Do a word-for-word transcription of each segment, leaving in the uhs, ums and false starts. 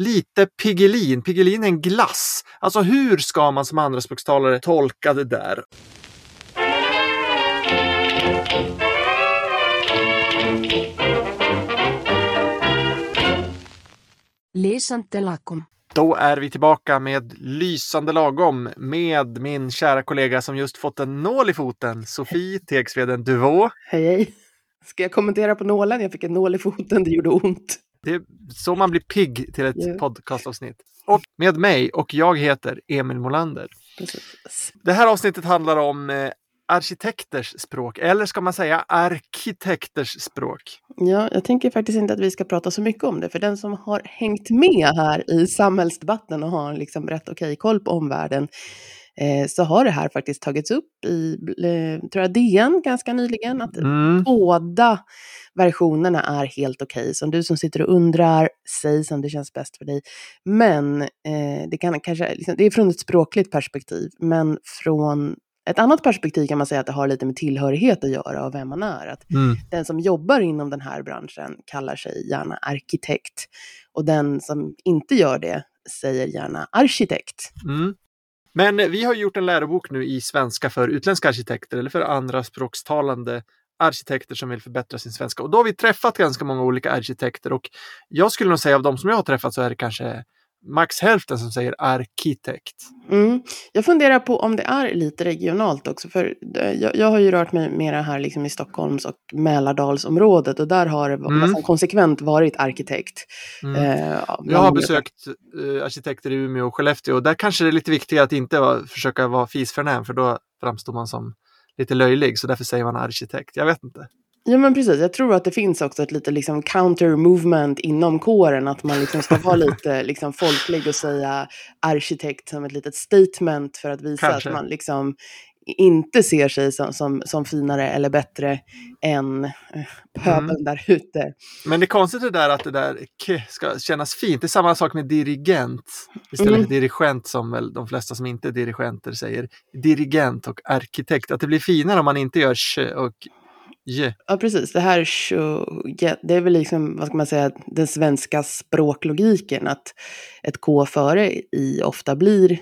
lite Piggelin. Piggelin är en glass. Alltså hur ska man som andraspråkstalare tolka det där? Lysande lagom. Då är vi tillbaka med Lysande lagom med min kära kollega som just fått en nål i foten, Sofie Texvendenvå. Hej, hej. Ska jag kommentera på nålen? Jag fick en nål i foten, det gjorde ont. Det är så man blir pigg till ett yeah. podcastavsnitt. Och med mig, och jag heter Emil Molander. Precis. Det här avsnittet handlar om eh, arkitekters språk, eller ska man säga arkitekters språk? Ja, jag tänker faktiskt inte att vi ska prata så mycket om det, för den som har hängt med här i samhällsdebatten och har liksom rätt okej koll på omvärlden, eh, så har det här faktiskt tagits upp i eh, tror jag D N ganska nyligen, att mm. båda versionerna är helt okej. Så om du som sitter och undrar, säg som det känns bäst för dig. Men eh, det kan kanske liksom, det är från ett språkligt perspektiv, men från ett annat perspektiv kan man säga att det har lite med tillhörighet att göra och vem man är. Att mm. den som jobbar inom den här branschen kallar sig gärna arkitekt. Och den som inte gör det säger gärna arkitekt. Mm. Men vi har gjort en lärobok nu i svenska för utländska arkitekter eller för andra språkstalande arkitekter som vill förbättra sin svenska. Och då har vi träffat ganska många olika arkitekter. Och jag skulle nog säga av de som jag har träffat så är det kanske max hälften som säger arkitekt. Mm. Jag funderar på om det är lite regionalt också, för jag, jag har ju rört mig mera här liksom i Stockholms och Mälardalsområdet, och där har det mm. nästan konsekvent varit arkitekt. Mm. Eh, jag har besökt eh, arkitekter i Umeå och Skellefteå, och där kanske det är lite viktigare att inte va, försöka vara fisförnäm, för då framstår man som lite löjlig, så därför säger man arkitekt. Jag vet inte. Ja men precis, jag tror att det finns också ett lite liksom counter-movement inom kåren, att man liksom ska vara lite liksom folklig och säga arkitekt som ett litet statement för att visa kanske att man liksom inte ser sig som, som, som finare eller bättre än pöbeln mm. där ute. Men det är konstigt det där att det där k- ska kännas fint. Det är samma sak med dirigent. Istället mm. för dirigent, som väl de flesta som inte är dirigenter säger. Dirigent och arkitekt. Att det blir finare om man inte gör sh- och Yeah. Ja precis, det här det är väl liksom, vad ska man säga, den svenska språklogiken, att ett K före i ofta blir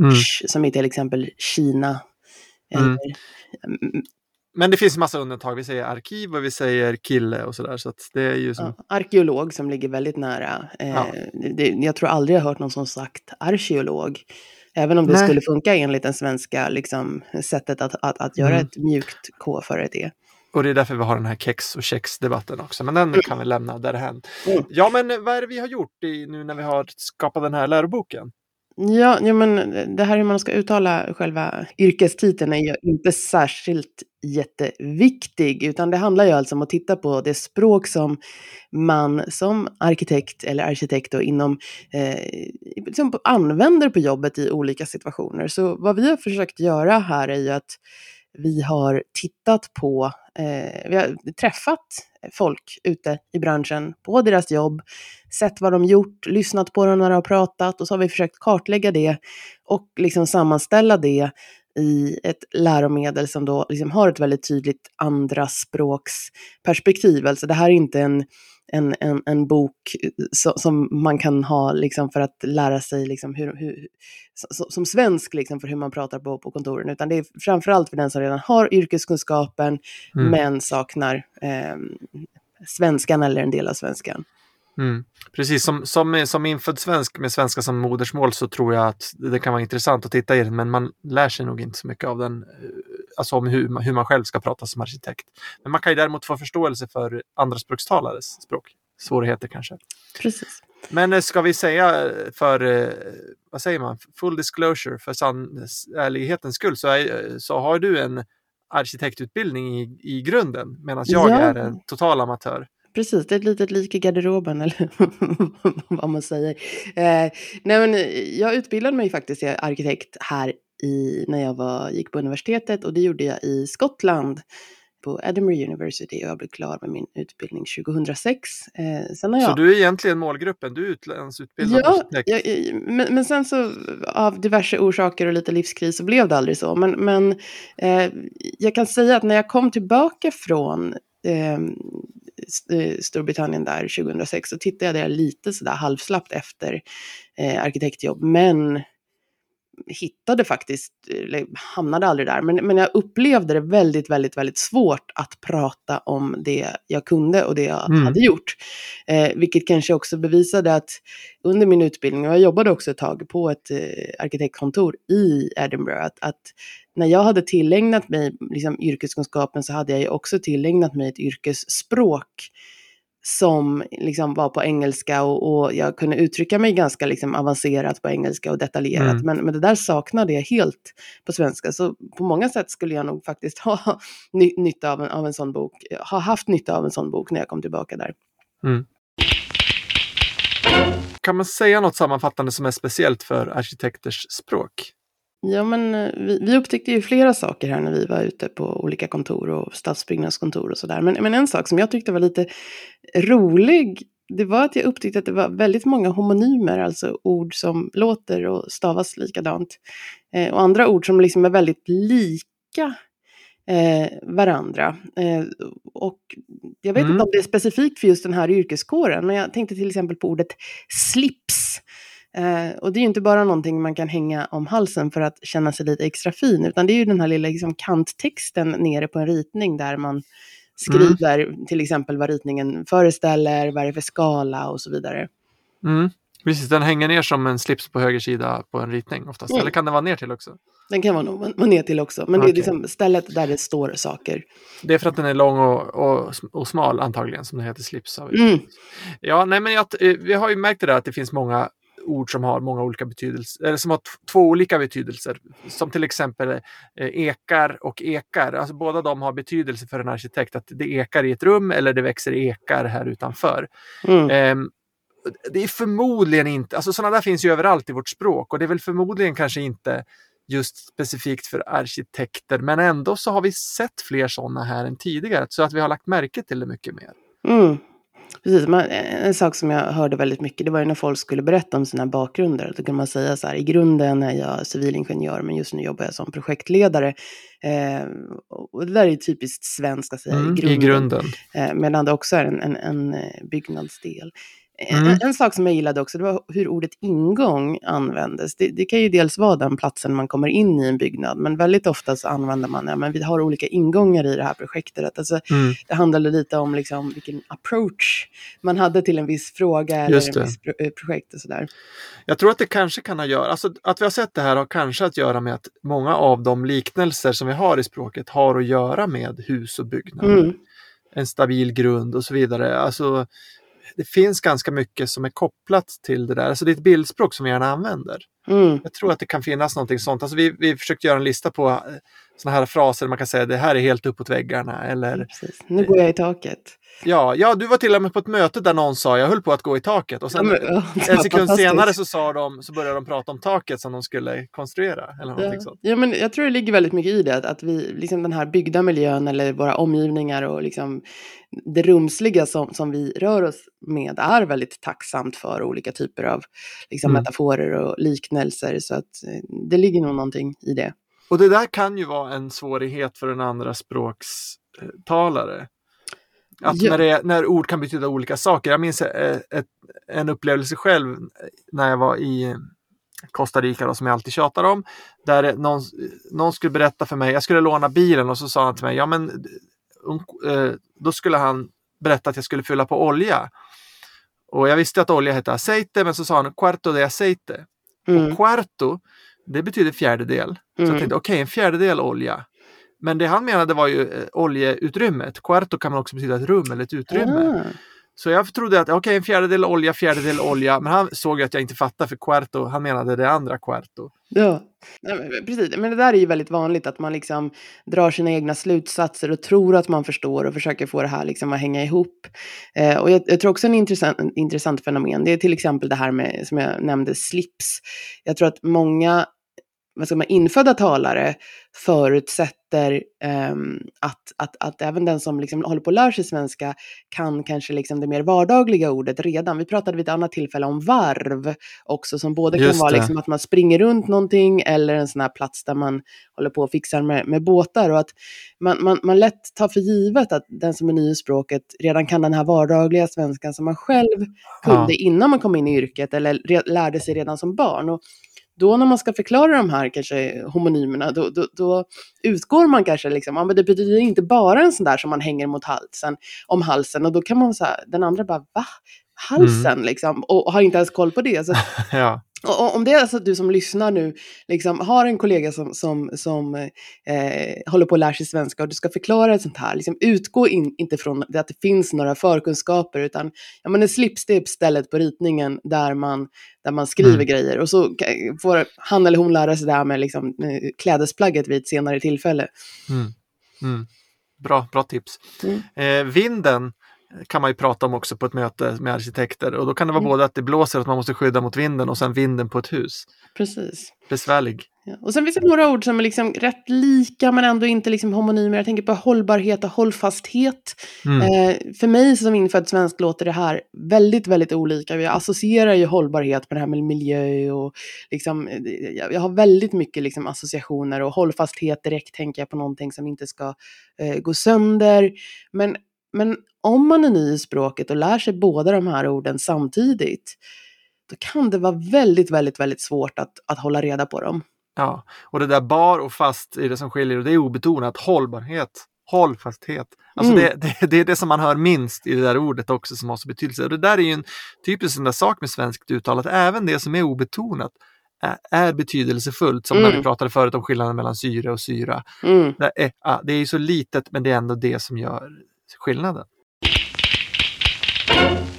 mm. som i till exempel Kina eller, mm. Mm. Men det finns en massa undantag, vi säger arkiv och vi säger kille och sådär, så att det är ju som ja, arkeolog som ligger väldigt nära eh, ja. det, jag tror aldrig jag hört någon som sagt arkeolog. Även om det Nej. skulle funka enligt den svenska liksom, sättet att, att, att göra mm. ett mjukt K före det. Och det är därför vi har den här kex- och kex-debatten också. Men den kan vi lämna därhän. Mm. Ja, men vad är det vi har gjort i, nu när vi har skapat den här läroboken? Ja, ja, men det här hur man ska uttala själva yrkestiteln är ju inte särskilt jätteviktig. Utan det handlar ju alltså om att titta på det språk som man som arkitekt eller arkitekt och inom, eh, som använder på jobbet i olika situationer. Så vad vi har försökt göra här är ju att vi har tittat på, eh, vi har träffat folk ute i branschen på deras jobb, sett vad de gjort, lyssnat på dem när de har pratat, och så har vi försökt kartlägga det och liksom sammanställa det i ett läromedel som då liksom har ett väldigt tydligt andra språksperspektiv. Alltså det här är inte en En, en, en bok so, som man kan ha liksom, för att lära sig liksom, hur, hur, so, som svensk liksom, för hur man pratar på, på kontoren, utan det är framförallt för den som redan har yrkeskunskapen mm. men saknar eh, svenskan eller en del av svenskan. Mm. Precis, som, som, som infödd svensk med svenska som modersmål så tror jag att det kan vara intressant att titta i, men man lär sig nog inte så mycket av den, alltså om hur, hur man själv ska prata som arkitekt. Men man kan ju däremot få förståelse för andraspråkstalares språk, svårigheter kanske. Precis. Men ska vi säga för, vad säger man, full disclosure, för sann, ärlighetens skull, så, är, så har du en arkitektutbildning i, i grunden, medan jag ja. är en total amatör. Precis, det är ett litet lik i garderoben, eller vad man säger. Eh, nej men jag utbildade mig faktiskt till arkitekt här i, när jag var, gick på universitetet, och det gjorde jag i Skottland på Edinburgh University, och jag blev klar med min utbildning tjugohundrasex. Eh, sen har jag... Så du är egentligen målgruppen, du är utlandsutbildad ja, arkitekt. Ja, men, men sen så av diverse orsaker och lite livskris så blev det aldrig så. Men, men eh, jag kan säga att när jag kom tillbaka från Eh, Storbritannien där tjugohundrasex, så tittade jag där lite sådär halvslappt efter eh, arkitektjobb, men hittade faktiskt, hamnade aldrig där, men, men jag upplevde det väldigt, väldigt, väldigt svårt att prata om det jag kunde och det jag mm. hade gjort, eh, vilket kanske också bevisade att under min utbildning, och jag jobbade också ett tag på ett eh, arkitektkontor i Edinburgh, att, att när jag hade tillägnat mig liksom, yrkeskunskapen, så hade jag ju också tillägnat mig ett yrkesspråk som liksom var på engelska, och, och jag kunde uttrycka mig ganska liksom avancerat på engelska och detaljerat. Mm. Men, men det där saknade jag helt på svenska. Så på många sätt skulle jag nog faktiskt ha ny, nytta av en, av en sån bok. Ha haft nytta av en sån bok när jag kom tillbaka där. Mm. Kan man säga något sammanfattande som är speciellt för arkitekters språk? Ja, men vi, vi upptäckte ju flera saker här när vi var ute på olika kontor och stadsbyggnadskontor och sådär. Men, men en sak som jag tyckte var lite rolig, det var att jag upptäckte att det var väldigt många homonymer, alltså ord som låter och stavas likadant. Eh, och andra ord som liksom är väldigt lika eh, varandra. Eh, och jag vet mm. inte om det är specifikt för just den här yrkeskåren, men jag tänkte till exempel på ordet slips. Uh, och det är ju inte bara någonting man kan hänga om halsen för att känna sig lite extra fin, utan det är ju den här lilla liksom, kanttexten nere på en ritning där man skriver mm. till exempel vad ritningen föreställer, vad det är för skala och så vidare. Mm. Precis, den hänger ner som en slips på höger sida på en ritning oftast, mm. eller kan den vara ner till också? Den kan vara, nog, vara ner till också, men okay. Det är liksom stället där det står saker. Det är för att den är lång och, och, och smal antagligen som den heter slips. Mm. Ja, nej men jag, vi har ju märkt det där att det finns många ord som har många olika betydelser, eller som har t- två olika betydelser, som till exempel eh, ekar och ekar, alltså båda de har betydelse för en arkitekt, att det ekar i ett rum eller det växer ekar här utanför. Mm. Eh, det är förmodligen inte, alltså sådana där finns ju överallt i vårt språk, och det är väl förmodligen kanske inte just specifikt för arkitekter, men ändå så har vi sett fler sådana här än tidigare, så att vi har lagt märke till det mycket mer. Mm. Precis, en sak som jag hörde väldigt mycket, det var ju när folk skulle berätta om sina bakgrunder. Då kunde man säga så här, i grunden är jag civilingenjör, men just nu jobbar jag som projektledare. Eh, och det där är ju typiskt svenskt att säga, mm, i grunden. I grunden. Eh, medan det också är en, en, en byggnadsdel. Mm. En, en sak som jag gillade också, det var hur ordet ingång användes. Det, det kan ju dels vara den platsen man kommer in i en byggnad, men väldigt ofta så använder man, ja men vi har olika ingångar i det här projektet. Alltså, mm. Det handlade lite om liksom vilken approach man hade till en viss fråga eller en viss pro- projekt och sådär. Jag tror att det kanske kan ha göra, alltså att vi har sett det här har kanske att göra med att många av de liknelser som vi har i språket har att göra med hus och byggnader. Mm. En stabil grund och så vidare. Alltså det finns ganska mycket som är kopplat till det där. Alltså det är ett bildspråk som vi gärna använder. Mm. Jag tror att det kan finnas någonting sånt. Alltså vi, vi försökte göra en lista på såna här fraser. Man kan säga det här är helt uppåt väggarna. Eller, precis. Nu går jag i taket. Ja, ja, du var till och med på ett möte där någon sa jag höll på att gå i taket. Och sen ja, men, en sekund senare så, sa de, så började de prata om taket som de skulle konstruera. Eller någonting ja. Sånt. Ja, men jag tror det ligger väldigt mycket i det. Att, att vi, liksom den här byggda miljön eller våra omgivningar och liksom det rumsliga som, som vi rör oss med är väldigt tacksamt för olika typer av liksom, mm. metaforer och liknelser. Så att det ligger nog någonting i det. Och det där kan ju vara en svårighet för en andra språkstalare. Att när, det, när ord kan betyda olika saker. Jag minns ett, ett, en upplevelse själv när jag var i Costa Rica då, som jag alltid tjatar om. Där någon, någon skulle berätta för mig, jag skulle låna bilen och så sa han till mig, ja men då skulle han berätta att jag skulle fylla på olja. Och jag visste att olja hette aceite, men så sa han cuarto de aceite. Mm. Och cuarto, det betyder fjärdedel. Mm. Så jag tänkte, okej, okay, en fjärdedel olja. Men det han menade var ju eh, oljeutrymmet. Quarto kan man också betyda ett rum eller ett utrymme. Mm. Så jag trodde att okej, okay, en fjärdedel olja, fjärdedel olja. Men han såg att jag inte fattade för quarto. Han menade det andra quarto. Ja, precis. Men det där är ju väldigt vanligt att man liksom drar sina egna slutsatser och tror att man förstår och försöker få det här liksom att hänga ihop. Eh, och jag, jag tror också en intressant, en intressant fenomen, det är till exempel det här med, som jag nämnde, slips. Jag tror att många vad ska man, infödda talare förutsätter um, att, att, att även den som liksom håller på att lära sig svenska kan kanske liksom det mer vardagliga ordet redan. Vi pratade vid ett annat tillfälle om varv också, som både Just kan vara liksom att man springer runt någonting eller en sån här plats där man håller på och fixar med, med båtar, och att man, man, man lätt tar för givet att den som är ny i språket redan kan den här vardagliga svenskan som man själv kunde ja. innan man kom in i yrket eller re- lärde sig redan som barn. Och då när man ska förklara de här kanske homonymerna, då, då, då utgår man kanske liksom, ja, men det betyder inte bara en sån där som man hänger mot halsen, om halsen, och då kan man säga, den andra bara, va? Halsen mm. liksom, och, och har inte ens koll på det. Så, ja. och, och om det är så att du som lyssnar nu liksom har en kollega som, som, som eh, håller på att lära sig svenska och du ska förklara ett sånt här, liksom, utgå in, inte från att det finns några förkunskaper, utan ja, men en slips, det är stället på ritningen där man där man skriver mm. grejer, och så får han eller hon lära sig det här med liksom, klädesplagget vid ett senare tillfälle. Mm. Mm. Bra, bra tips. Mm. Eh, vinden kan man ju prata om också på ett möte med arkitekter, och då kan det vara mm. både att det blåser, att man måste skydda mot vinden, och sen vinden på ett hus. Precis. Besvärlig. Ja. Och sen finns det några ord som är liksom rätt lika men ändå inte liksom homonymer. Jag tänker på hållbarhet och hållfasthet. Mm. Eh, för mig som infödd svensk låter det här väldigt, väldigt olika. Jag associerar ju hållbarhet med det här med miljö och liksom, jag har väldigt mycket liksom associationer, och hållfasthet direkt tänker jag på någonting som inte ska eh, gå sönder. Men Men om man är ny i språket och lär sig båda de här orden samtidigt, då kan det vara väldigt, väldigt, väldigt svårt att, att hålla reda på dem. Ja, och det där bar och fast är det som skiljer, och det är obetonat. Hållbarhet, hållfasthet. Alltså mm. det, det, det är det som man hör minst i det där ordet också som har så betydelse. Och det där är ju en typisk sån där sak med svenskt uttal, att även det som är obetonat är, är betydelsefullt. Som mm. när vi pratade förut om skillnaden mellan syre och syra. Mm. Det, är, ja, det är ju så litet, men det är ändå det som gör skillnaden.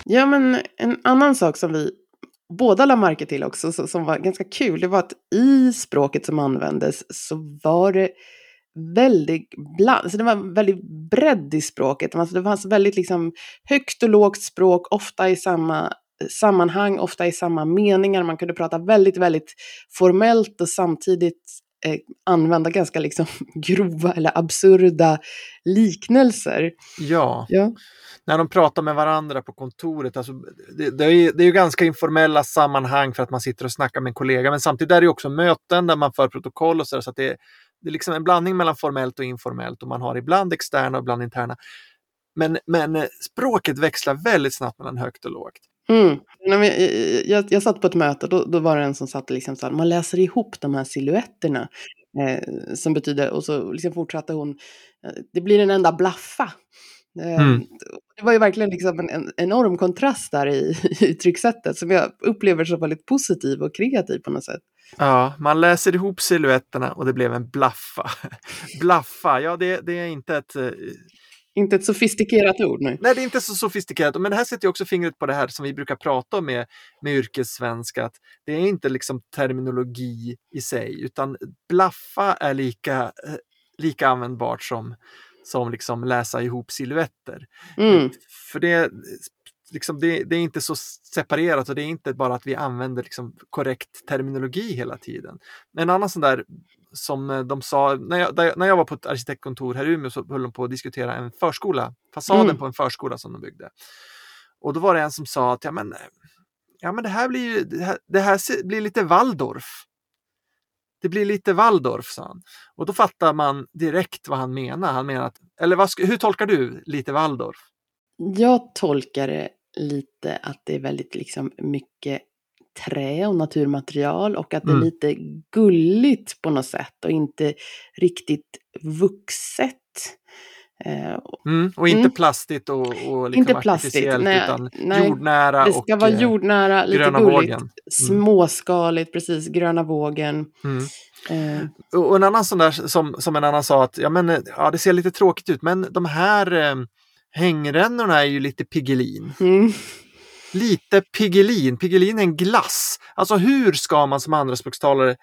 Ja, men en annan sak som vi båda la märke till också, så, som var ganska kul, det var att i språket som användes så var det väldigt bland, så det var väldigt bredd i språket. Alltså det fanns väldigt liksom högt och lågt språk, ofta i samma sammanhang, ofta i samma meningar. Man kunde prata väldigt, väldigt formellt och samtidigt Eh, använda ganska liksom grova eller absurda liknelser. Ja. ja, när de pratar med varandra på kontoret. Alltså, det, det, är ju, det är ju ganska informella sammanhang för att man sitter och snackar med en kollega. Men samtidigt är det ju också möten där man för protokoll och sådär. Så att det, det är liksom en blandning mellan formellt och informellt. Och man har ibland externa och ibland interna. Men, men språket växlar väldigt snabbt mellan högt och lågt. Mm. Jag, jag, jag satt på ett möte, då, då var det en som satt liksom så här, man läser ihop de här siluetterna eh, som betyder, och så liksom fortsatte hon, det blir en enda blaffa. Eh, mm. Det var ju verkligen liksom en, en enorm kontrast där i, i uttryckssättet som jag upplever som väldigt positiv och kreativ på något sätt. Ja, man läser ihop siluetterna och det blev en blaffa. Blaffa, ja det, det är inte ett... Inte ett sofistikerat ord nu. Nej, det är inte så sofistikerat. Men här sätter jag också fingret på det här som vi brukar prata om med, med yrkessvenska. Att det är inte liksom terminologi i sig, utan blaffa är lika, lika användbart som, som liksom läsa ihop siluetter. Mm. För det, liksom, det, det är inte så separerat, och det är inte bara att vi använder liksom korrekt terminologi hela tiden. En annan sån där... som de sa, när jag, där, när jag var på ett arkitektkontor här i Umeå, så höll de på att diskutera en förskola, fasaden mm. på en förskola som de byggde. Och då var det en som sa att ja men, ja, men det här blir ju, det här, det här blir lite Waldorf. Det blir lite Waldorf, sa han. Och då fattar man direkt vad han menar. Han menar att, eller vad, hur tolkar du lite Waldorf? Jag tolkar det lite att det är väldigt liksom mycket trä och naturmaterial, och att det är lite gulligt på något sätt och inte riktigt vuxet. Mm, och inte mm. plastigt och, och liksom inte plastigt, nej, utan nej, jordnära. Det ska och, vara jordnära, lite gulligt, mm. småskaligt, precis, gröna vågen. Mm. Eh. Och en annan sån där som, som en annan sa att ja, men, ja, det ser lite tråkigt ut, men de här eh, hängrännorna är ju lite Piggelin. Mm. Lite Piggelin. Piggelin är en glass. Alltså hur ska man som andraspråkstalare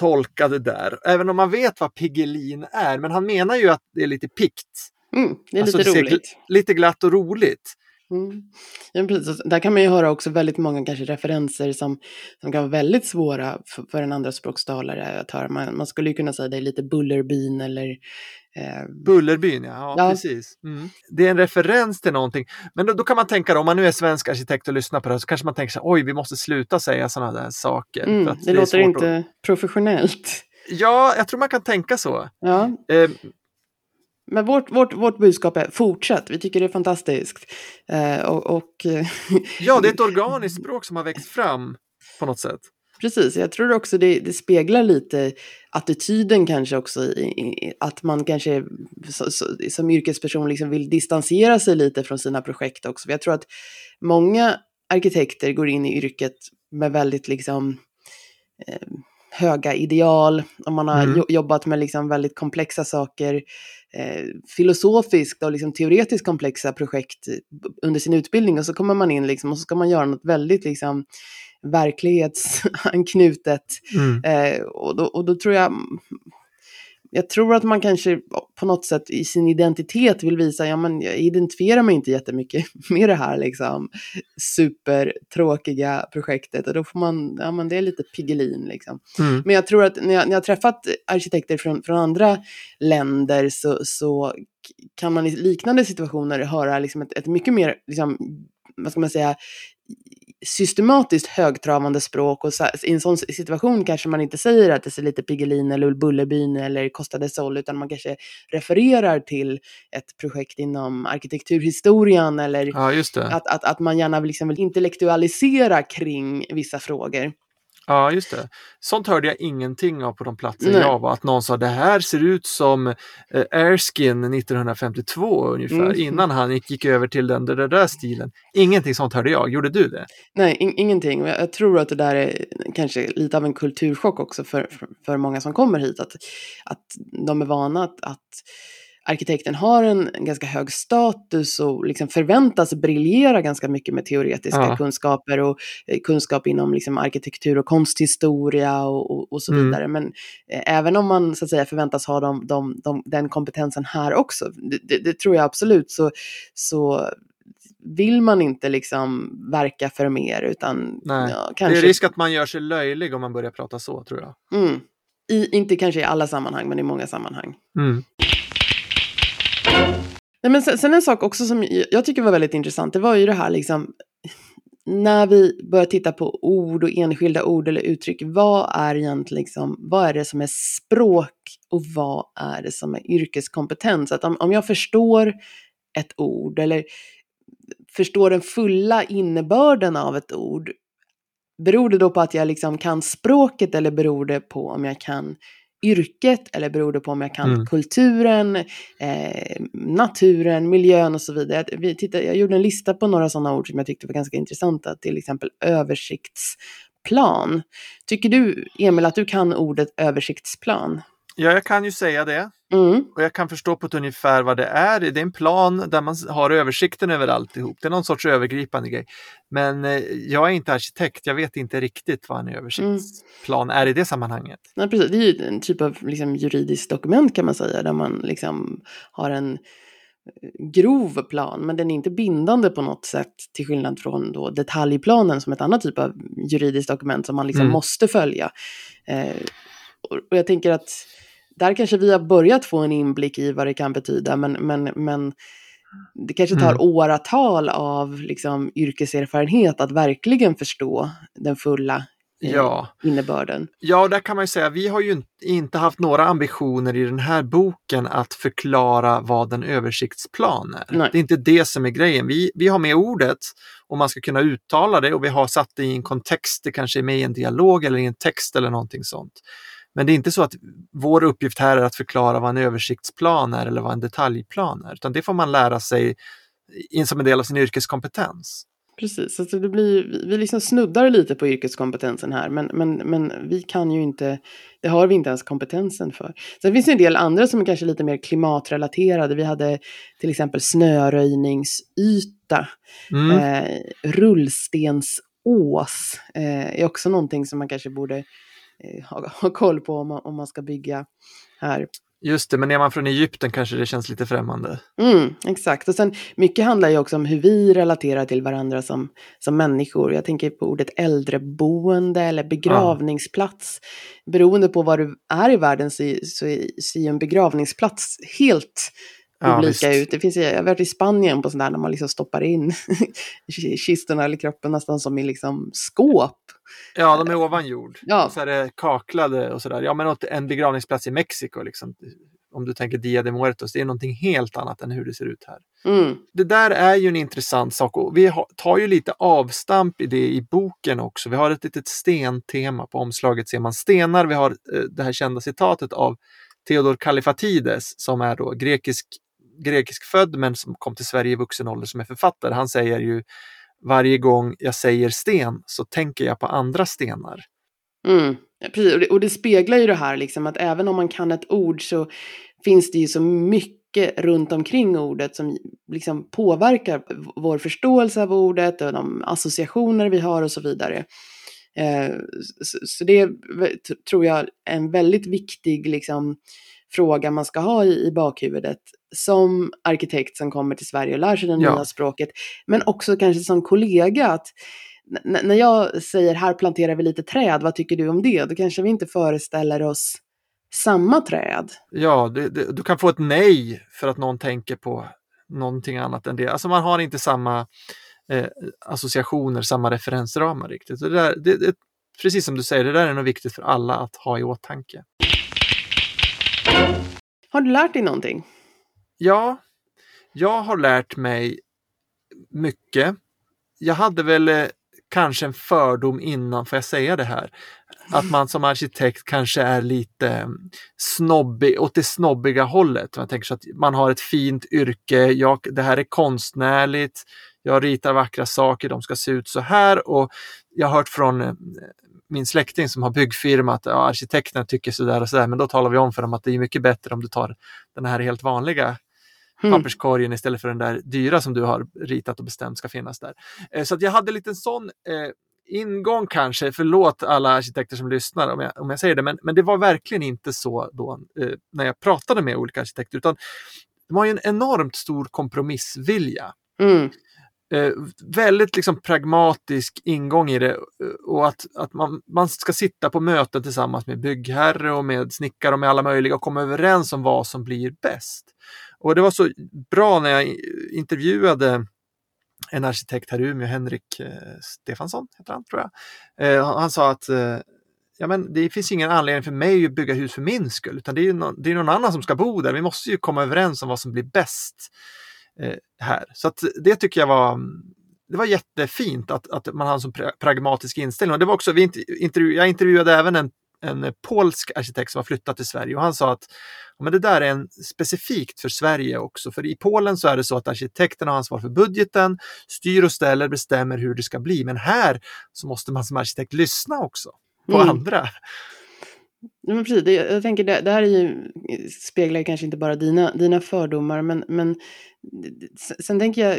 tolka det där? Även om man vet vad Piggelin är. Men han menar ju att det är lite pikt. Mm, det är alltså, lite roligt. Gl- lite glatt och roligt. Mm. Ja, precis. Där kan man ju höra också väldigt många kanske referenser som, som kan vara väldigt svåra för, för en andraspråkstalare att höra. Man, man skulle ju kunna säga det är lite Bullerbyn eller... Eh... Bullerbyn, ja, ja, ja. Precis. Mm. Det är en referens till någonting. Men då, då kan man tänka, då, om man nu är svensk arkitekt och lyssnar på det, så kanske man tänker så här, oj, vi måste sluta säga sådana där saker. Mm, för att det, det låter inte att... professionellt. Ja, jag tror man kan tänka så. Ja. Eh, Men vårt, vårt, vårt budskap är fortsatt. Vi tycker det är fantastiskt. Eh, och, och ja, det är ett organiskt språk som har växt fram på något sätt. Precis, jag tror också det, det speglar lite attityden kanske också. I, i, att man kanske så, så, som yrkesperson liksom vill distansera sig lite från sina projekt också. Jag tror att många arkitekter går in i yrket med väldigt liksom... Eh, höga ideal, om man har mm. jobbat med liksom väldigt komplexa saker, eh, filosofiskt och liksom teoretiskt komplexa projekt under sin utbildning, och så kommer man in liksom, och så ska man göra något väldigt liksom verklighetsanknutet. Mm. eh, och, då, och då tror jag jag tror att man kanske på något sätt i sin identitet vill visa, ja men jag identifierar mig inte jättemycket med det här liksom supertråkiga projektet, och då får man, ja men det är lite Piggelin liksom. Mm. Men jag tror att när jag, när jag har träffat arkitekter från, från andra länder så, så kan man i liknande situationer höra liksom ett, ett mycket mer liksom, vad ska man säga, systematiskt högtravande språk, och så, i en sån situation kanske man inte säger att det ser lite Piggelin eller Bullerbyn eller Costa del Sol, utan man kanske refererar till ett projekt inom arkitekturhistorien eller ja, just det. Att, att, att man gärna liksom vill intellektualisera kring vissa frågor. Ja, just det. Sånt hörde jag ingenting av på de platser Nej. Jag var. Att någon sa, det här ser ut som eh, Erskine nittonhundrafemtiotvå ungefär. Mm. Innan han gick, gick över till den där, där stilen. Ingenting sånt hörde jag. Gjorde du det? Nej, in- ingenting. Jag, jag tror att det där är kanske lite av en kulturschock också för, för, för många som kommer hit. Att, att de är vana att... att arkitekten har en ganska hög status och liksom förväntas briljera ganska mycket med teoretiska ja. kunskaper och kunskap inom liksom arkitektur och konsthistoria och, och, och så mm. vidare. Men eh, även om man så att säga förväntas ha de, de, de, den kompetensen här också, det, det, det tror jag absolut, så, så vill man inte liksom verka för mer, utan ja, kanske... Det är risk att man gör sig löjlig om man börjar prata så, tror jag. Mm. I, inte kanske i alla sammanhang, men i många sammanhang. Mm. Nej, men sen, sen en sak också som jag tycker var väldigt intressant, det var ju det här liksom, när vi börjar titta på ord och enskilda ord eller uttryck, vad är egentligen liksom, vad är det som är språk och vad är det som är yrkeskompetens? Att om, om jag förstår ett ord eller förstår den fulla innebörden av ett ord, beror det då på att jag liksom kan språket, eller beror det på om jag kan yrket, eller beror det på om jag kan mm. kulturen, eh, naturen, miljön och så vidare. Vi tittade, jag gjorde en lista på några sådana ord som jag tyckte var ganska intressanta, till exempel översiktsplan. Tycker du, Emil, att du kan ordet översiktsplan? Ja, jag kan ju säga det. Mm. Och jag kan förstå på ett ungefär vad det är. Det är en plan där man har översikten över alltihop. Det är någon sorts övergripande grej. Men eh, jag är inte arkitekt. Jag vet inte riktigt vad en översiktsplan mm. är i det sammanhanget. Nej, precis. Det är ju en typ av liksom, juridiskt dokument kan man säga. Där man liksom, har en grov plan. Men den är inte bindande på något sätt. Till skillnad från då, detaljplanen som ett annat typ av juridiskt dokument. Som man liksom mm. måste följa. Eh, och, och jag tänker att... Där kanske vi har börjat få en inblick i vad det kan betyda, men, men, men det kanske tar mm. åratal av liksom, yrkeserfarenhet att verkligen förstå den fulla ja. innebörden. Ja, där kan man ju säga, vi har ju inte haft några ambitioner i den här boken att förklara vad en översiktsplan är. Nej. Det är inte det som är grejen. Vi, vi har med ordet och man ska kunna uttala det, och vi har satt det i en kontext, det kanske är med i en dialog eller i en text eller någonting sånt. Men det är inte så att vår uppgift här är att förklara vad en översiktsplan är eller vad en detaljplan är. Utan det får man lära sig in som en del av sin yrkeskompetens. Precis, alltså det blir, vi liksom snuddar lite på yrkeskompetensen här. Men, men, men vi kan ju inte, det har vi inte ens kompetensen för. Sen finns det en del andra som är kanske lite mer klimatrelaterade. Vi hade till exempel snöröjningsyta, mm. eh, rullstensås. Eh, är också någonting som man kanske borde... ha koll på om man, om man ska bygga här. Just det, men är man från Egypten kanske det känns lite främmande. Mm, exakt. Och sen mycket handlar ju också om hur vi relaterar till varandra som, som människor. Jag tänker på ordet äldreboende eller begravningsplats. Ah. Beroende på var du är i världen så ser ju en begravningsplats helt ah, olika visst. ut. Det finns, jag har varit i Spanien på sån där när man liksom stoppar in kistorna eller kroppen nästan som i liksom skåp. Ja, de är ovan jord. Ja. Så är det kaklade och sådär. Ja, men en begravningsplats i Mexiko, liksom, om du tänker Dia de Muertos, det är någonting helt annat än hur det ser ut här. Mm. Det där är ju en intressant sak. Och vi tar ju lite avstamp i det i boken också. Vi har ett litet stentema. På omslaget ser man stenar. Vi har det här kända citatet av Theodor Kalifatides, som är då grekisk, grekisk född men som kom till Sverige i vuxen ålder som är författare. Han säger ju: varje gång jag säger sten så tänker jag på andra stenar. Mm, precis. Och det, och det speglar ju det här liksom, att även om man kan ett ord så finns det ju så mycket runt omkring ordet som liksom påverkar vår förståelse av ordet och de associationer vi har och så vidare. Eh, så, så det är, tror jag, en väldigt viktig liksom, fråga man ska ha i, i bakhuvudet som arkitekt som kommer till Sverige och lär sig det nya ja. språket, men också kanske som kollega, att n- när jag säger här planterar vi lite träd, vad tycker du om det? Då kanske vi inte föreställer oss samma träd. Ja, det, det, du kan få ett nej för att någon tänker på någonting annat än det. Alltså man har inte samma eh, associationer, samma referensramar riktigt. Det där, det, det, precis som du säger, det där är nog viktigt för alla att ha i åtanke. Har du lärt dig någonting? Ja, jag har lärt mig mycket. Jag hade väl eh, kanske en fördom innan, får jag säga det här, att man som arkitekt kanske är lite snobbig, åt det snobbiga hållet. Man tänker så att man har ett fint yrke, jag, det här är konstnärligt, jag ritar vackra saker, de ska se ut så här. Och jag har hört från eh, min släkting som har byggfirma att ja, arkitekterna tycker sådär och sådär, men då talar vi om för dem att det är mycket bättre om du tar den här helt vanliga mm. papperskorgen istället för den där dyra som du har ritat och bestämt ska finnas där. Så att jag hade lite en sån eh, ingång kanske, förlåt alla arkitekter som lyssnar om jag, om jag säger det, men, men det var verkligen inte så då eh, när jag pratade med olika arkitekter, utan de har ju en enormt stor kompromissvilja. Mm. Eh, väldigt liksom pragmatisk ingång i det, och att, att man, man ska sitta på möten tillsammans med byggherre och med snickare och med alla möjliga och komma överens om vad som blir bäst. Och det var så bra när jag intervjuade en arkitekt här i Umeå, Henrik eh, Stefansson heter han, tror jag. Eh, han, han sa att eh, ja, men det finns ingen anledning för mig att bygga hus för min skull, utan det är ju någon, det är någon annan som ska bo där. Vi måste ju komma överens om vad som blir bäst. Här. Så att det tycker jag var det var jättefint att, att man har en sån pragmatisk inställning, och det var också, vi intervju, jag intervjuade även en, en polsk arkitekt som har flyttat till Sverige, och han sa att ja, men det där är en, specifikt för Sverige också, för i Polen så är det så att arkitekterna har ansvar för budgeten, styr och ställer, bestämmer hur det ska bli, men här så måste man som arkitekt lyssna också på mm. andra. Men precis, jag tänker det, det här är ju, speglar kanske inte bara dina, dina fördomar, men, men sen tänker jag,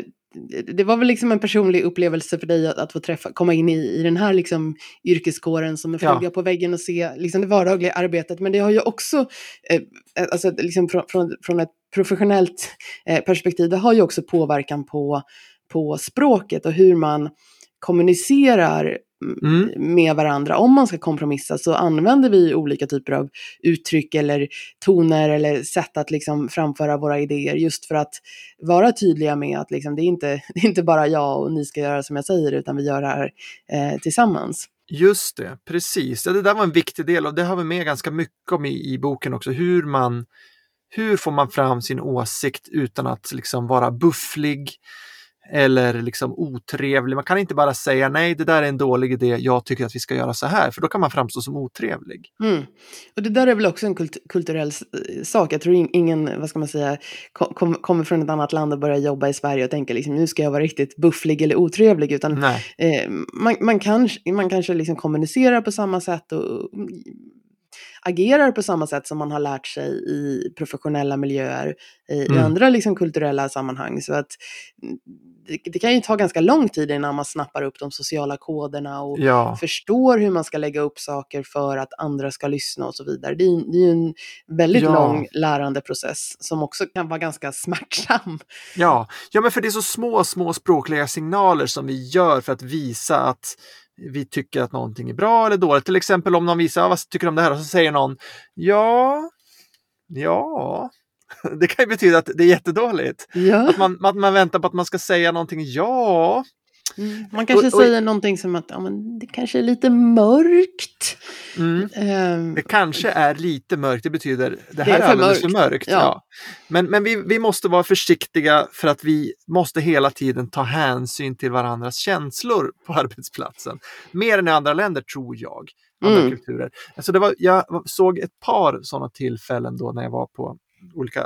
det var väl liksom en personlig upplevelse för dig att, att få träffa, komma in i, i den här liksom yrkeskåren som en fluga ja. på väggen och se liksom det vardagliga arbetet, men det har ju också eh, alltså liksom från, från, från ett professionellt eh, perspektiv, det har ju också påverkan på, på språket och hur man kommunicerar Mm. med varandra. Om man ska kompromissa så använder vi olika typer av uttryck eller toner eller sätt att liksom framföra våra idéer, just för att vara tydliga med att liksom det, är inte, det är inte bara jag och ni ska göra som jag säger, utan vi gör det här eh, tillsammans. Just det, precis. Det där var en viktig del, och det har vi med ganska mycket om i, i boken också, hur man hur får man fram sin åsikt utan att liksom vara bufflig eller liksom otrevlig. Man kan inte bara säga nej, det där är en dålig idé, jag tycker att vi ska göra så här, för då kan man framstå som otrevlig. Mm. Och det där är väl också en kult- kulturell sak. Jag tror ingen, vad ska man säga, kom, kommer från ett annat land och börjar jobba i Sverige och tänker liksom, nu ska jag vara riktigt bufflig eller otrevlig, utan eh, man, man, kan, man kanske liksom kommunicerar på samma sätt och agerar på samma sätt som man har lärt sig i professionella miljöer i, mm. i andra liksom kulturella sammanhang. Så att det, det kan ju ta ganska lång tid innan man snappar upp de sociala koderna och ja. förstår hur man ska lägga upp saker för att andra ska lyssna och så vidare. Det är, det är ju en väldigt ja. lång lärandeprocess som också kan vara ganska smärtsam. Ja, ja men för det är så små, små språkliga signaler som vi gör för att visa att vi tycker att någonting är bra eller dåligt. Till exempel om någon visar, vad tycker du om det här? Och så säger någon, ja, ja. Det kan ju betyda att det är jättedåligt. Ja. Att, man, att man väntar på att man ska säga någonting, ja. Mm. Man kanske och, och, säger någonting som att ja, men det kanske är lite mörkt. Mm. Um, det kanske är lite mörkt, det betyder det här det är, är alldeles för mörkt. Ja. Ja. Men, men vi, vi måste vara försiktiga för att vi måste hela tiden ta hänsyn till varandras känslor på arbetsplatsen. Mer än i andra länder tror jag, andra mm. kulturer. Alltså det var, jag såg ett par sådana tillfällen då när jag var på olika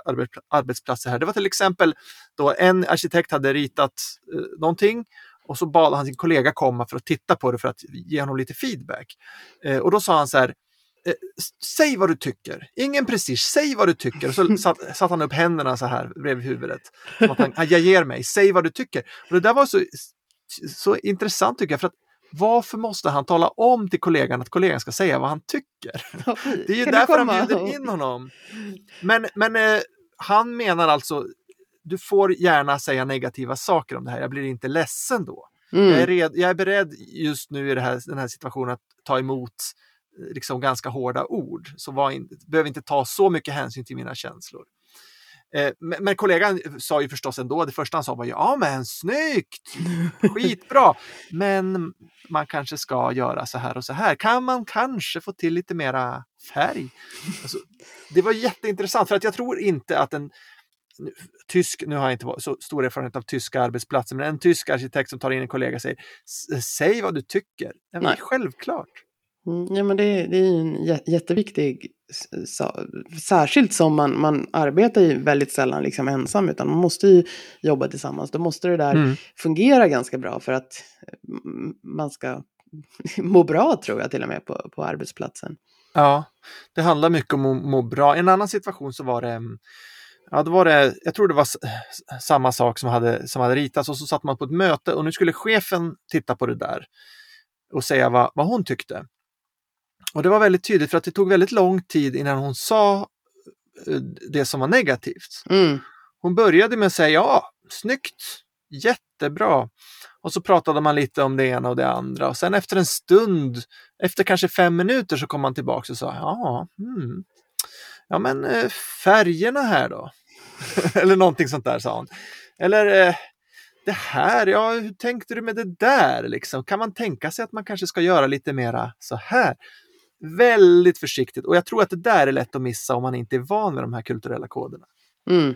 arbetsplatser här. Det var till exempel då en arkitekt hade ritat eh, någonting. Och så bad han sin kollega komma för att titta på det för att ge honom lite feedback. Eh, och då sa han så här, eh, säg vad du tycker. Ingen precis, säg vad du tycker. Och så satt, satt han upp händerna så här bredvid huvudet. Som att han, jag ger mig, säg vad du tycker. Och det där var så, så intressant tycker jag. För att varför måste han tala om till kollegan att kollegan ska säga vad han tycker? Det är ju kan därför han bjuder in honom. Men, men eh, han menar alltså, du får gärna säga negativa saker om det här. Jag blir inte ledsen då. Mm. Jag, är red, jag är beredd just nu i det här, den här situationen att ta emot liksom ganska hårda ord. Så var in, behöver inte ta så mycket hänsyn till mina känslor. Eh, men, men kollegan sa ju förstås ändå, det första han sa var ja men snyggt, skitbra. Men man kanske ska göra så här och så här. Kan man kanske få till lite mera färg? Alltså, det var jätteintressant för att jag tror inte att en tysk, nu har jag inte varit så stor erfarenhet av tyska arbetsplatser, men en tysk arkitekt som tar in en kollega och säger säg vad du tycker, det är självklart. Mm, ja men det, det är ju en jätteviktig, särskilt som man, man arbetar ju väldigt sällan liksom ensam, utan man måste ju jobba tillsammans, då måste det där mm. fungera ganska bra för att man ska må bra, tror jag, till och med på, på arbetsplatsen. Ja, det handlar mycket om att må bra. En annan situation så var det Ja, då var det, jag tror det var samma sak som hade, som hade ritats, och så satt man på ett möte och nu skulle chefen titta på det där och säga vad, vad hon tyckte. Och det var väldigt tydligt för att det tog väldigt lång tid innan hon sa det som var negativt. Mm. Hon började med att säga ja, snyggt, jättebra. Och så pratade man lite om det ena och det andra. Och sen efter en stund, efter kanske fem minuter så kom man tillbaka och sa ja, hmm. Ja men färgerna här då. Eller någonting sånt där, sa hon. Eller det här, ja hur tänkte du med det där liksom? Kan man tänka sig att man kanske ska göra lite mera så här? Väldigt försiktigt. Och jag tror att det där är lätt att missa om man inte är van med de här kulturella koderna. Mm.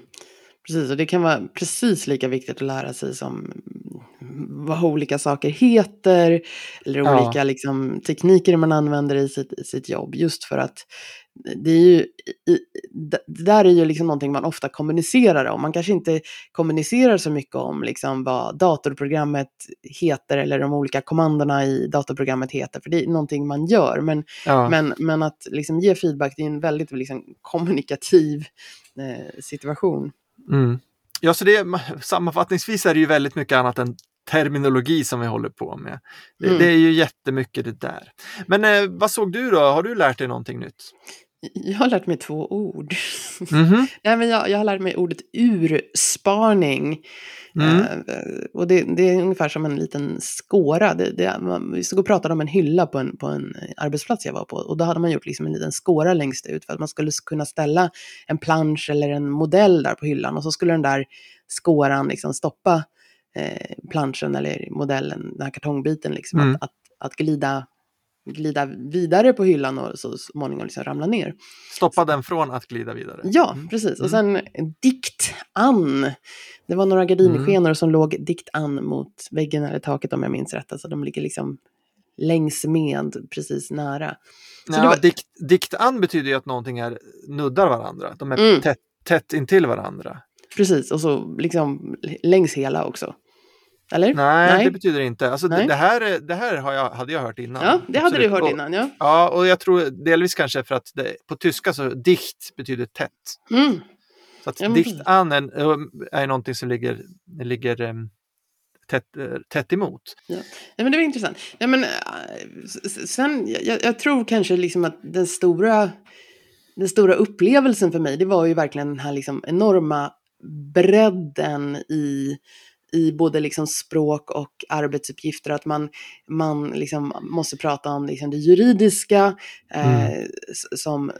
Precis, och det kan vara precis lika viktigt att lära sig som vad olika saker heter eller olika ja. liksom, tekniker man använder i sitt, i sitt jobb, just för att det är ju, i, det där är ju liksom någonting man ofta kommunicerar om. Man kanske inte kommunicerar så mycket om liksom vad datorprogrammet heter eller de olika kommandorna i datorprogrammet heter, för det är någonting man gör, men, ja. men, men att liksom ge feedback, det är en väldigt liksom, kommunikativ eh, situation. Mm. Ja, så det, sammanfattningsvis är det ju väldigt mycket annat än terminologi som vi håller på med. Det, mm. det är ju jättemycket det där. Men eh, vad såg du då? Har du lärt dig någonting nytt? Jag har lärt mig två ord. Mm-hmm. Nej, men jag, jag har lärt mig ordet urspaning. Mm. Eh, och det, det är ungefär som en liten skåra. Det, det, vi stod och pratade om en hylla på en, på en arbetsplats jag var på. Och då hade man gjort liksom en liten skåra längst ut för att man skulle kunna ställa en plansch eller en modell där på hyllan. Och så skulle den där skåran liksom stoppa eh, planschen eller modellen, den här kartongbiten liksom, mm. att, att, att glida... glida vidare på hyllan och så småningom liksom ramla ner. Stoppa den från att glida vidare. Ja, precis. Mm. Och sen dikt an. Det var några gardinskenor mm. som låg dikt an mot väggen eller taket, om jag minns rätt. Alltså de ligger liksom längs med, precis nära. Så ja, det var... dikt, dikt an betyder ju att någonting är nuddar varandra. De är mm. tätt, tätt intill varandra. Precis, och så liksom längs hela också. Eller? Nej, Nej, det betyder inte. Alltså det, det här, det här har jag, hade jag hört innan. Ja, det hade Absolut. du hört innan, ja. Ja, och jag tror delvis kanske för att det, på tyska så dicht betyder tätt. Mm. Så att ja, men... dicht an är någonting som ligger, ligger tätt, tätt emot. Ja. Ja, men det var intressant. Ja, men, sen, jag, jag tror kanske liksom att den stora, den stora upplevelsen för mig, det var ju verkligen den här liksom enorma bredden i... i både liksom språk och arbetsuppgifter, att man, man liksom måste prata om liksom det juridiska, mm. eh, som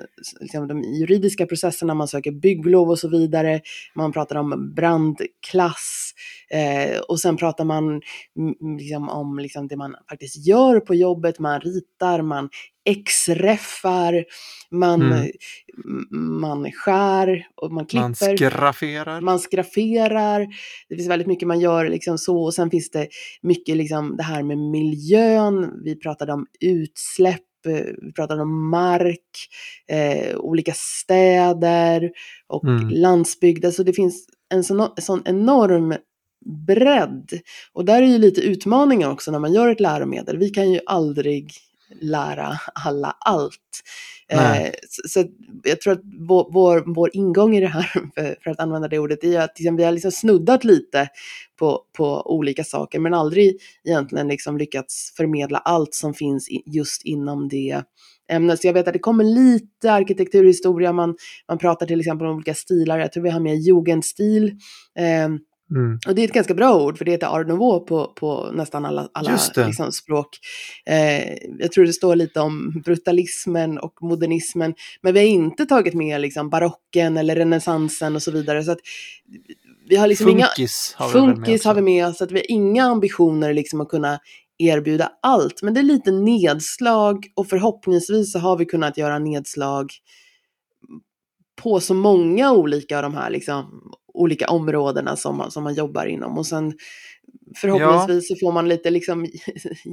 liksom de juridiska processerna, man söker bygglov och så vidare, man pratar om brandklass, eh, och sen pratar man m- liksom om liksom det man faktiskt gör på jobbet, man ritar, man X-räffar, man, mm. man skär och man klipper. Man skrafferar. Man skrafferar. Det finns väldigt mycket man gör liksom så, och sen finns det mycket liksom det här med miljön. Vi pratade om utsläpp, vi pratade om mark, eh, olika städer och mm. landsbygd. Alltså det finns en sån, en sån enorm bredd, och där är ju lite utmaningar också när man gör ett läromedel. Vi kan ju aldrig lära alla allt. Eh, så, så jag tror att vår, vår, vår ingång i det här, för, för att använda det ordet, är att liksom, vi har liksom snuddat lite på, på olika saker, men aldrig egentligen liksom lyckats förmedla allt som finns i, just inom det ämnet. Så jag vet att det kommer lite arkitekturhistoria, man, man pratar till exempel om olika stilar. Jag tror vi har med jugendstil. Eh, Mm. Och det är ett ganska bra ord, för det heter Art Nouveau på, på nästan alla, alla liksom, språk. Eh, jag tror det står lite om brutalismen och modernismen, men vi har inte tagit med liksom, barocken eller renässansen och så vidare. Så att vi har liksom funkis inga, har vi, funkis har vi med, så att vi har inga ambitioner liksom, att kunna erbjuda allt. Men det är lite nedslag, och förhoppningsvis så har vi kunnat göra nedslag på så många olika av de här liksom, olika områdena som man, som man jobbar inom. Och sen förhoppningsvis ja. så får man lite liksom,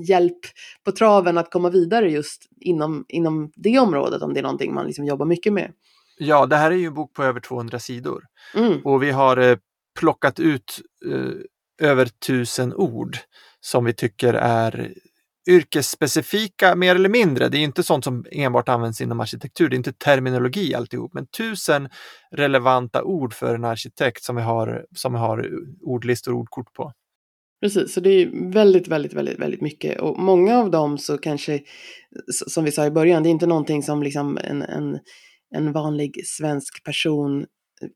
hjälp på traven att komma vidare just inom, inom det området, om det är någonting man liksom jobbar mycket med. Ja, det här är ju en bok på över tvåhundra sidor. Mm. Och vi har eh, plockat ut eh, över tusen ord som vi tycker är yrkesspecifika mer eller mindre. Det är inte sånt som enbart används inom arkitektur. Det är inte terminologi alltihop, men tusen relevanta ord för en arkitekt som vi har, som vi har ordlistor och ordkort på. Precis, så det är väldigt, väldigt, väldigt, väldigt mycket. Och många av dem så kanske, som vi sa i början, det är inte någonting som liksom en, en, en vanlig svensk person,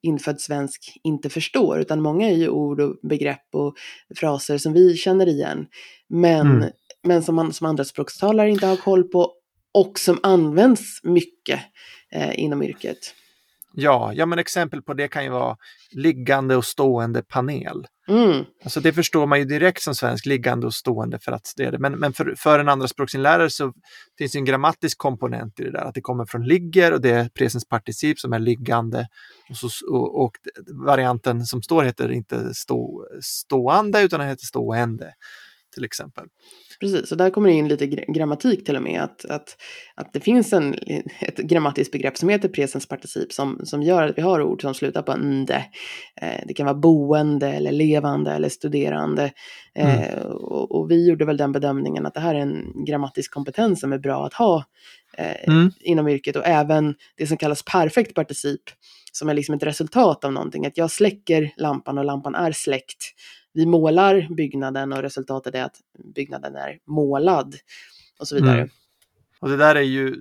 infödd svensk, inte förstår, utan många är ju ord och begrepp och fraser som vi känner igen. Men mm. men som, man, som andra språkstalare inte har koll på, och som används mycket eh, inom yrket. Ja, ja, men exempel på det kan ju vara liggande och stående panel. Mm. Alltså det förstår man ju direkt som svensk, liggande och stående, för att det är det. Men, men för, för en andra språksinlärare så finns det en grammatisk komponent i det där, att det kommer från ligger, och det är presens particip som är liggande, och, så, och, och varianten som står heter inte stå, stående, utan den heter stående, till exempel. Precis, och där kommer det in lite grammatik till och med, att, att, att det finns en, ett grammatiskt begrepp som heter presensparticip som, som gör att vi har ord som slutar på nde. Eh, det kan vara boende eller levande eller studerande. Eh, mm. och, och vi gjorde väl den bedömningen att det här är en grammatisk kompetens som är bra att ha eh, mm. inom yrket, och även det som kallas perfekt particip, som är liksom ett resultat av någonting, att jag släcker lampan och lampan är släckt. Vi målar byggnaden och resultatet är att byggnaden är målad och så vidare. Mm. Och det där är ju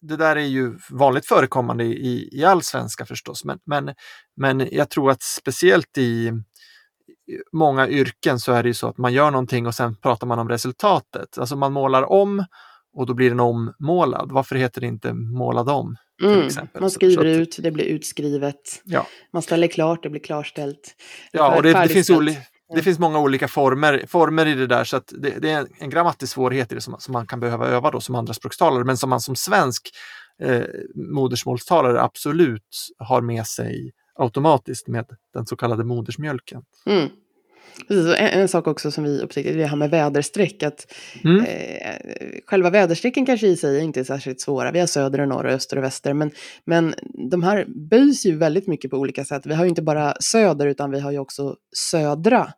det där är ju vanligt förekommande i, i all svenska förstås, men, men, men jag tror att speciellt i många yrken så är det ju så att man gör någonting och sen pratar man om resultatet. Alltså man målar om och då blir den ommålad. Varför heter det inte målad om? Mm. Man skriver så, så att, ut, det blir utskrivet. Ja. Man ställer klart, det blir klarställt. Ja, och det, det, finns oli- det finns många olika former, former i det där, så att det, det är en, en grammatisk svårighet i det som, som man kan behöva öva då som andraspråkstalare, men som man som svensk eh, modersmålstalare absolut har med sig automatiskt med den så kallade modersmjölken. Mm. Precis, en, en sak också som vi upptäckte, det här med väderstreck, att mm. eh, själva väderstrecken kanske i sig inte är särskilt svåra. Vi har söder och norr och öster och väster, men, men de här böjs ju väldigt mycket på olika sätt. Vi har ju inte bara söder, utan vi har ju också södra.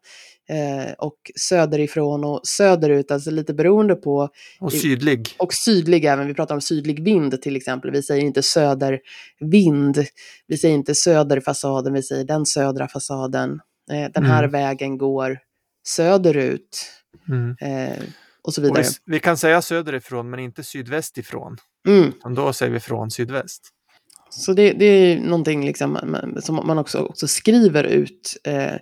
eh, och söderifrån och söderut, alltså lite beroende på... Och sydlig. Och sydlig även, vi pratar om sydlig vind till exempel, vi säger inte södervind, vi säger inte söderfasaden, vi säger den södra fasaden, eh, den här mm. vägen går söderut mm. eh, och så vidare. Och vi, vi kan säga söderifrån men inte sydvästifrån, mm. utan då säger vi från sydväst. Så det, det är någonting liksom man, som man också, också skriver ut eh,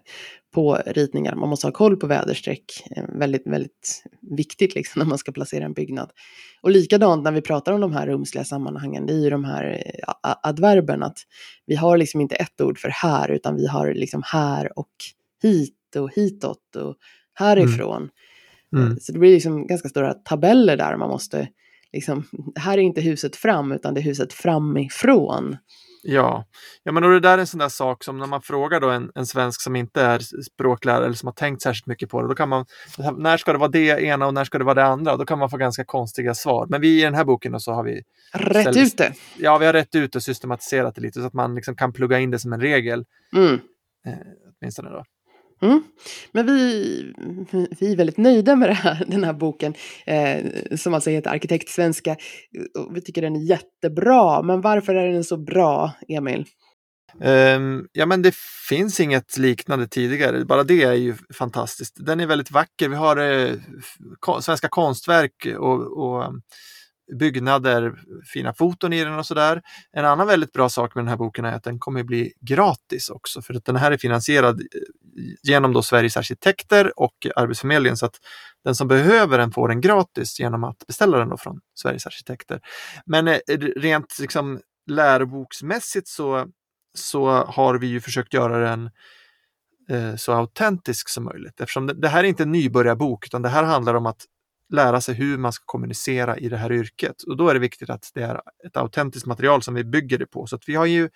på ritningar. Man måste ha koll på väderstreck. Eh, väldigt, väldigt viktigt liksom, när man ska placera en byggnad. Och likadant när vi pratar om de här rumsliga sammanhangen. Det är ju de här eh, adverben. Att vi har liksom inte ett ord för här. Utan vi har liksom här och hit och hitåt och härifrån. Mm. Mm. Så det blir liksom ganska stora tabeller där man måste... Liksom, här är inte huset fram utan det är huset framifrån. Ja, ja men då är det där en sån där sak som när man frågar då en, en svensk som inte är språklärare eller som har tänkt särskilt mycket på det, då kan man, när ska det vara det ena och när ska det vara det andra, då kan man få ganska konstiga svar, men vi i den här boken då så har vi rätt ställ... ut det. Ja, vi har rätt ut och systematiserat det lite så att man liksom kan plugga in det som en regel mm. eh, åtminstone då. Mm. Men vi, vi är väldigt nöjda med det här, den här boken eh, som alltså heter Arkitektsvenska. Vi tycker den är jättebra, men varför är den så bra, Emil? Um, ja men det finns inget liknande tidigare, bara det är ju fantastiskt. Den är väldigt vacker, vi har eh, ko- svenska konstverk och, och byggnader, fina foton i den och sådär. En annan väldigt bra sak med den här boken är att den kommer bli gratis också, för att den här är finansierad genom då Sveriges arkitekter och Arbetsförmedlingen, så att den som behöver den får den gratis genom att beställa den då från Sveriges arkitekter. Men rent liksom läroboksmässigt så, så har vi ju försökt göra den eh, så autentisk som möjligt, eftersom det, det här är inte en nybörjarbok utan det här handlar om att lära sig hur man ska kommunicera i det här yrket. Och då är det viktigt att det är ett autentiskt material som vi bygger det på. Så att vi har ju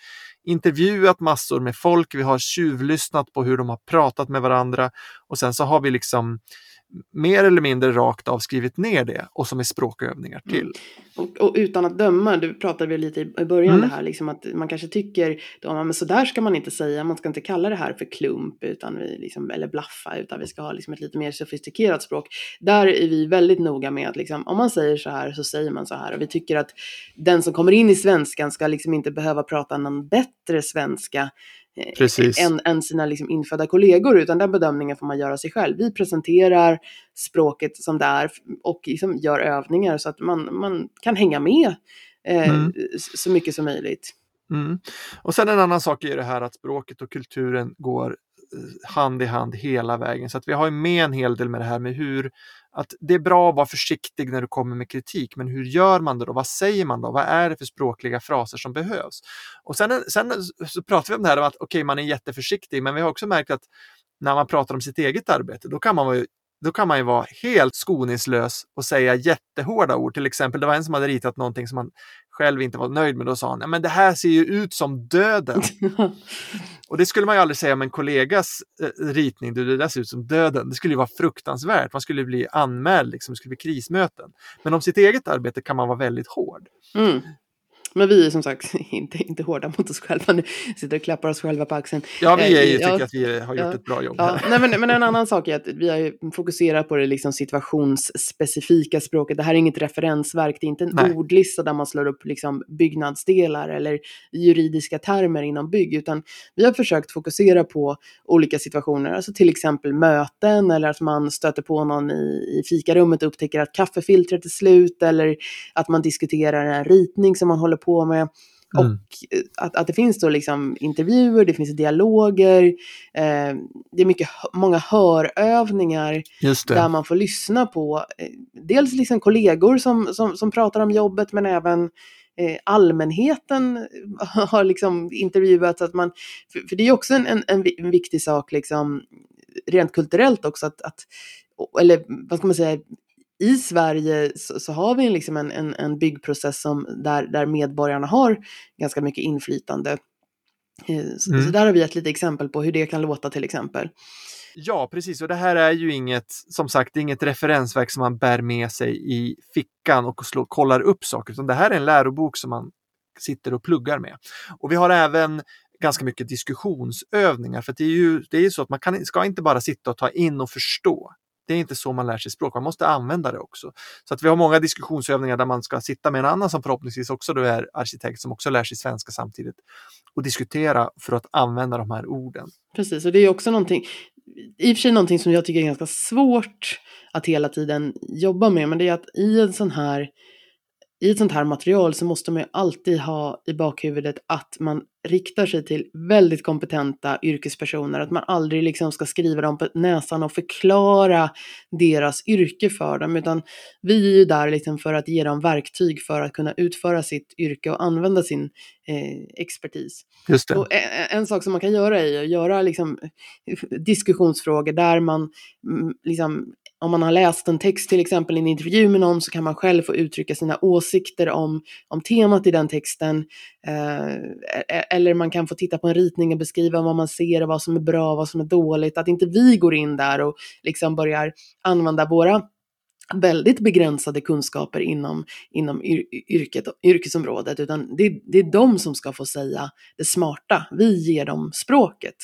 intervjuat massor med folk. Vi har tjuvlyssnat på hur de har pratat med varandra. Och sen så har vi liksom mer eller mindre rakt av skrivit ner det. Och som är språkövningar till. Mm. Och, och utan att döma, du pratade vi lite i början mm. det här. Liksom att man kanske tycker, då, men så där ska man inte säga. Man ska inte kalla det här för klump utan vi liksom, eller blaffa. Utan vi ska ha liksom ett lite mer sofistikerat språk. Där är vi väldigt noga med att liksom, om man säger så här så säger man så här. Och vi tycker att den som kommer in i svenskan ska liksom inte behöva prata någon bättre svenska. Precis. Än, än sina liksom infödda kollegor, utan den bedömningen får man göra sig själv. Vi presenterar språket som det är och liksom gör övningar så att man, man kan hänga med eh, mm. så mycket som möjligt. Mm. Och sen en annan sak är det här att språket och kulturen går hand i hand hela vägen, så att vi har ju med en hel del med det här med hur att det är bra att vara försiktig när du kommer med kritik, men hur gör man det då? Vad säger man då? Vad är det för språkliga fraser som behövs? Och sen, sen så pratar vi om det här om att okej, okay, man är jätteförsiktig, men vi har också märkt att när man pratar om sitt eget arbete, då kan man ju Då kan man ju vara helt skoningslös och säga jättehårda ord. Till exempel, det var en som hade ritat någonting som man själv inte var nöjd med. Då sa han, ja men det här ser ju ut som döden. Och det skulle man ju aldrig säga om en kollegas eh, ritning. Det där ser ut som döden. Det skulle ju vara fruktansvärt. Man skulle bli anmäld, liksom. Det skulle bli krismöten. Men om sitt eget arbete kan man vara väldigt hård. Mm. Men vi är som sagt inte, inte hårda mot oss själva nu. Sitter och klappar oss själva på axeln. Ja, vi är ju, tycker ja, att vi har gjort ja, ett bra jobb ja. här. Nej, men, men en annan sak är att vi har ju fokuserat på det liksom situationsspecifika språket. Det här är inget referensverk. Det är inte en Nej. ordlista där man slår upp liksom byggnadsdelar eller juridiska termer inom bygg. Utan vi har försökt fokusera på olika situationer. Alltså till exempel möten, eller att man stöter på någon i, i fikarummet och upptäcker att kaffefiltret är slut. Eller att man diskuterar en ritning som man håller på med, och mm. att, att det finns då liksom intervjuer, det finns dialoger, eh, det är mycket, många hörövningar där man får lyssna på eh, dels liksom kollegor som, som, som pratar om jobbet, men även eh, allmänheten har liksom intervjuat, så att man, för, för det är också en, en, en viktig sak liksom, rent kulturellt också att, att, eller vad ska man säga, i Sverige så, så har vi liksom en, en, en byggprocess som, där, där medborgarna har ganska mycket inflytande. Så, mm. så där har vi ett litet exempel på hur det kan låta till exempel. Ja, precis. Och det här är ju inget, som sagt, inget referensverk som man bär med sig i fickan och slår, kollar upp saker. Utan det här är en lärobok som man sitter och pluggar med. Och vi har även ganska mycket diskussionsövningar. För det är ju det är så att man kan, ska inte bara sitta och ta in och förstå. Det är inte så man lär sig språk. Man måste använda det också. Så att vi har många diskussionsövningar där man ska sitta med en annan som förhoppningsvis också då är arkitekt som också lär sig svenska samtidigt. Och diskutera för att använda de här orden. Precis, och det är också någonting, i och för sig någonting som jag tycker är ganska svårt att hela tiden jobba med. Men det är att i en sån här... I ett sånt här material så måste man ju alltid ha i bakhuvudet att man riktar sig till väldigt kompetenta yrkespersoner. Att man aldrig liksom ska skriva dem på näsan och förklara deras yrke för dem. Utan vi är ju där liksom för att ge dem verktyg för att kunna utföra sitt yrke och använda sin eh, expertis. Just det. Och en, en sak som man kan göra är att göra liksom diskussionsfrågor där man liksom... Om man har läst en text till exempel i en intervju med någon så kan man själv få uttrycka sina åsikter om, om temat i den texten. Eh, eller man kan få titta på en ritning och beskriva vad man ser och vad som är bra och vad som är dåligt. Att inte vi går in där och liksom börjar använda våra väldigt begränsade kunskaper inom, inom yr, yrket, yrkesområdet. Utan det, det är de som ska få säga det smarta. Vi ger dem språket.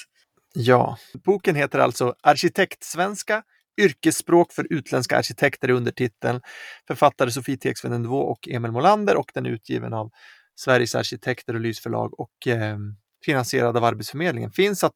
Ja, boken heter alltså Arkitektsvenska. Yrkesspråk för utländska arkitekter i undertiteln. Författare Sofie Texvendenvå och Emil Molander, och den är utgiven av Sveriges arkitekter och Lysförlag och eh, finansierad av Arbetsförmedlingen. Finns att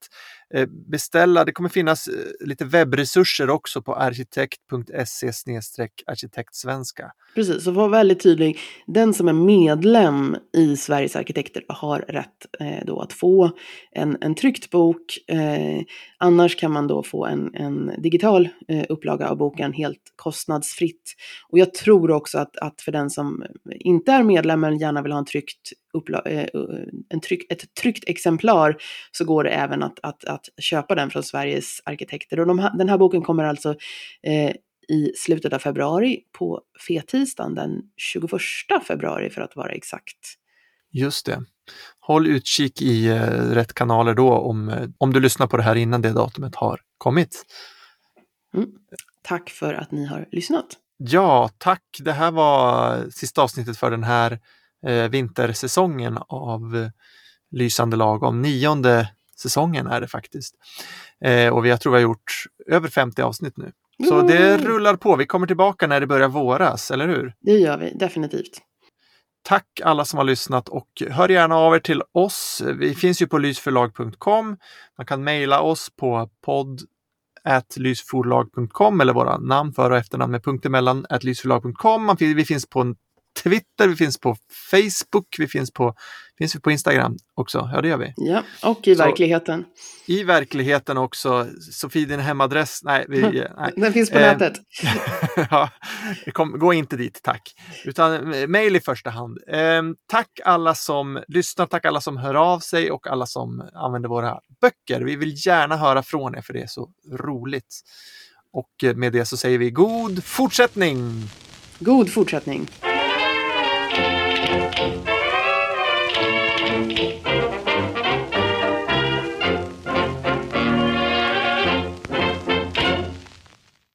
eh, beställa, det kommer finnas eh, lite webbresurser också på arkitekt punkt se slash arkitektsvenska. Precis, och var väldigt tydlig. Den som är medlem i Sveriges arkitekter har rätt eh, då att få en, en tryckt bok. Eh, annars kan man då få en, en digital eh, upplaga av boken helt kostnadsfritt. Och jag tror också att, att för den som inte är medlem men gärna vill ha en tryckt uppla- eh, en tryck, ett tryckt exemplar så går det även att, att, att köpa den från Sveriges arkitekter. Och de här, den här boken kommer alltså... Eh, i slutet av februari på fettisdagen den tjugoförsta februari för att vara exakt. Just det. Håll utkik i eh, rätt kanaler då om, om du lyssnar på det här innan det datumet har kommit. Mm. Tack för att ni har lyssnat. Ja, tack. Det här var sista avsnittet för den här eh, vintersäsongen av eh, Lysande lagom. Nionde säsongen är det faktiskt. Eh, och jag tror vi har gjort över femtio avsnitt nu. Så det rullar på. Vi kommer tillbaka när det börjar våras, eller hur? Det gör vi, definitivt. Tack alla som har lyssnat och hör gärna av er till oss. Vi finns ju på lysförlag punkt com. Man kan mejla oss på podd at lysförlag punkt com eller våra namn för och efternamn med punkt emellan at lysförlag punkt com. Vi finns på Twitter, vi finns på Facebook, vi finns på, finns vi på Instagram också, ja det gör vi. Ja, och i så, verkligheten. I verkligheten också, Sofie din hemadress, nej. Vi, nej. Den finns på eh, nätet. Ja, kom, gå inte dit, tack. Utan mejl i första hand. Eh, tack alla som lyssnar, tack alla som hör av sig och alla som använder våra böcker. Vi vill gärna höra från er för det är så roligt. Och med det så säger vi god fortsättning! God fortsättning!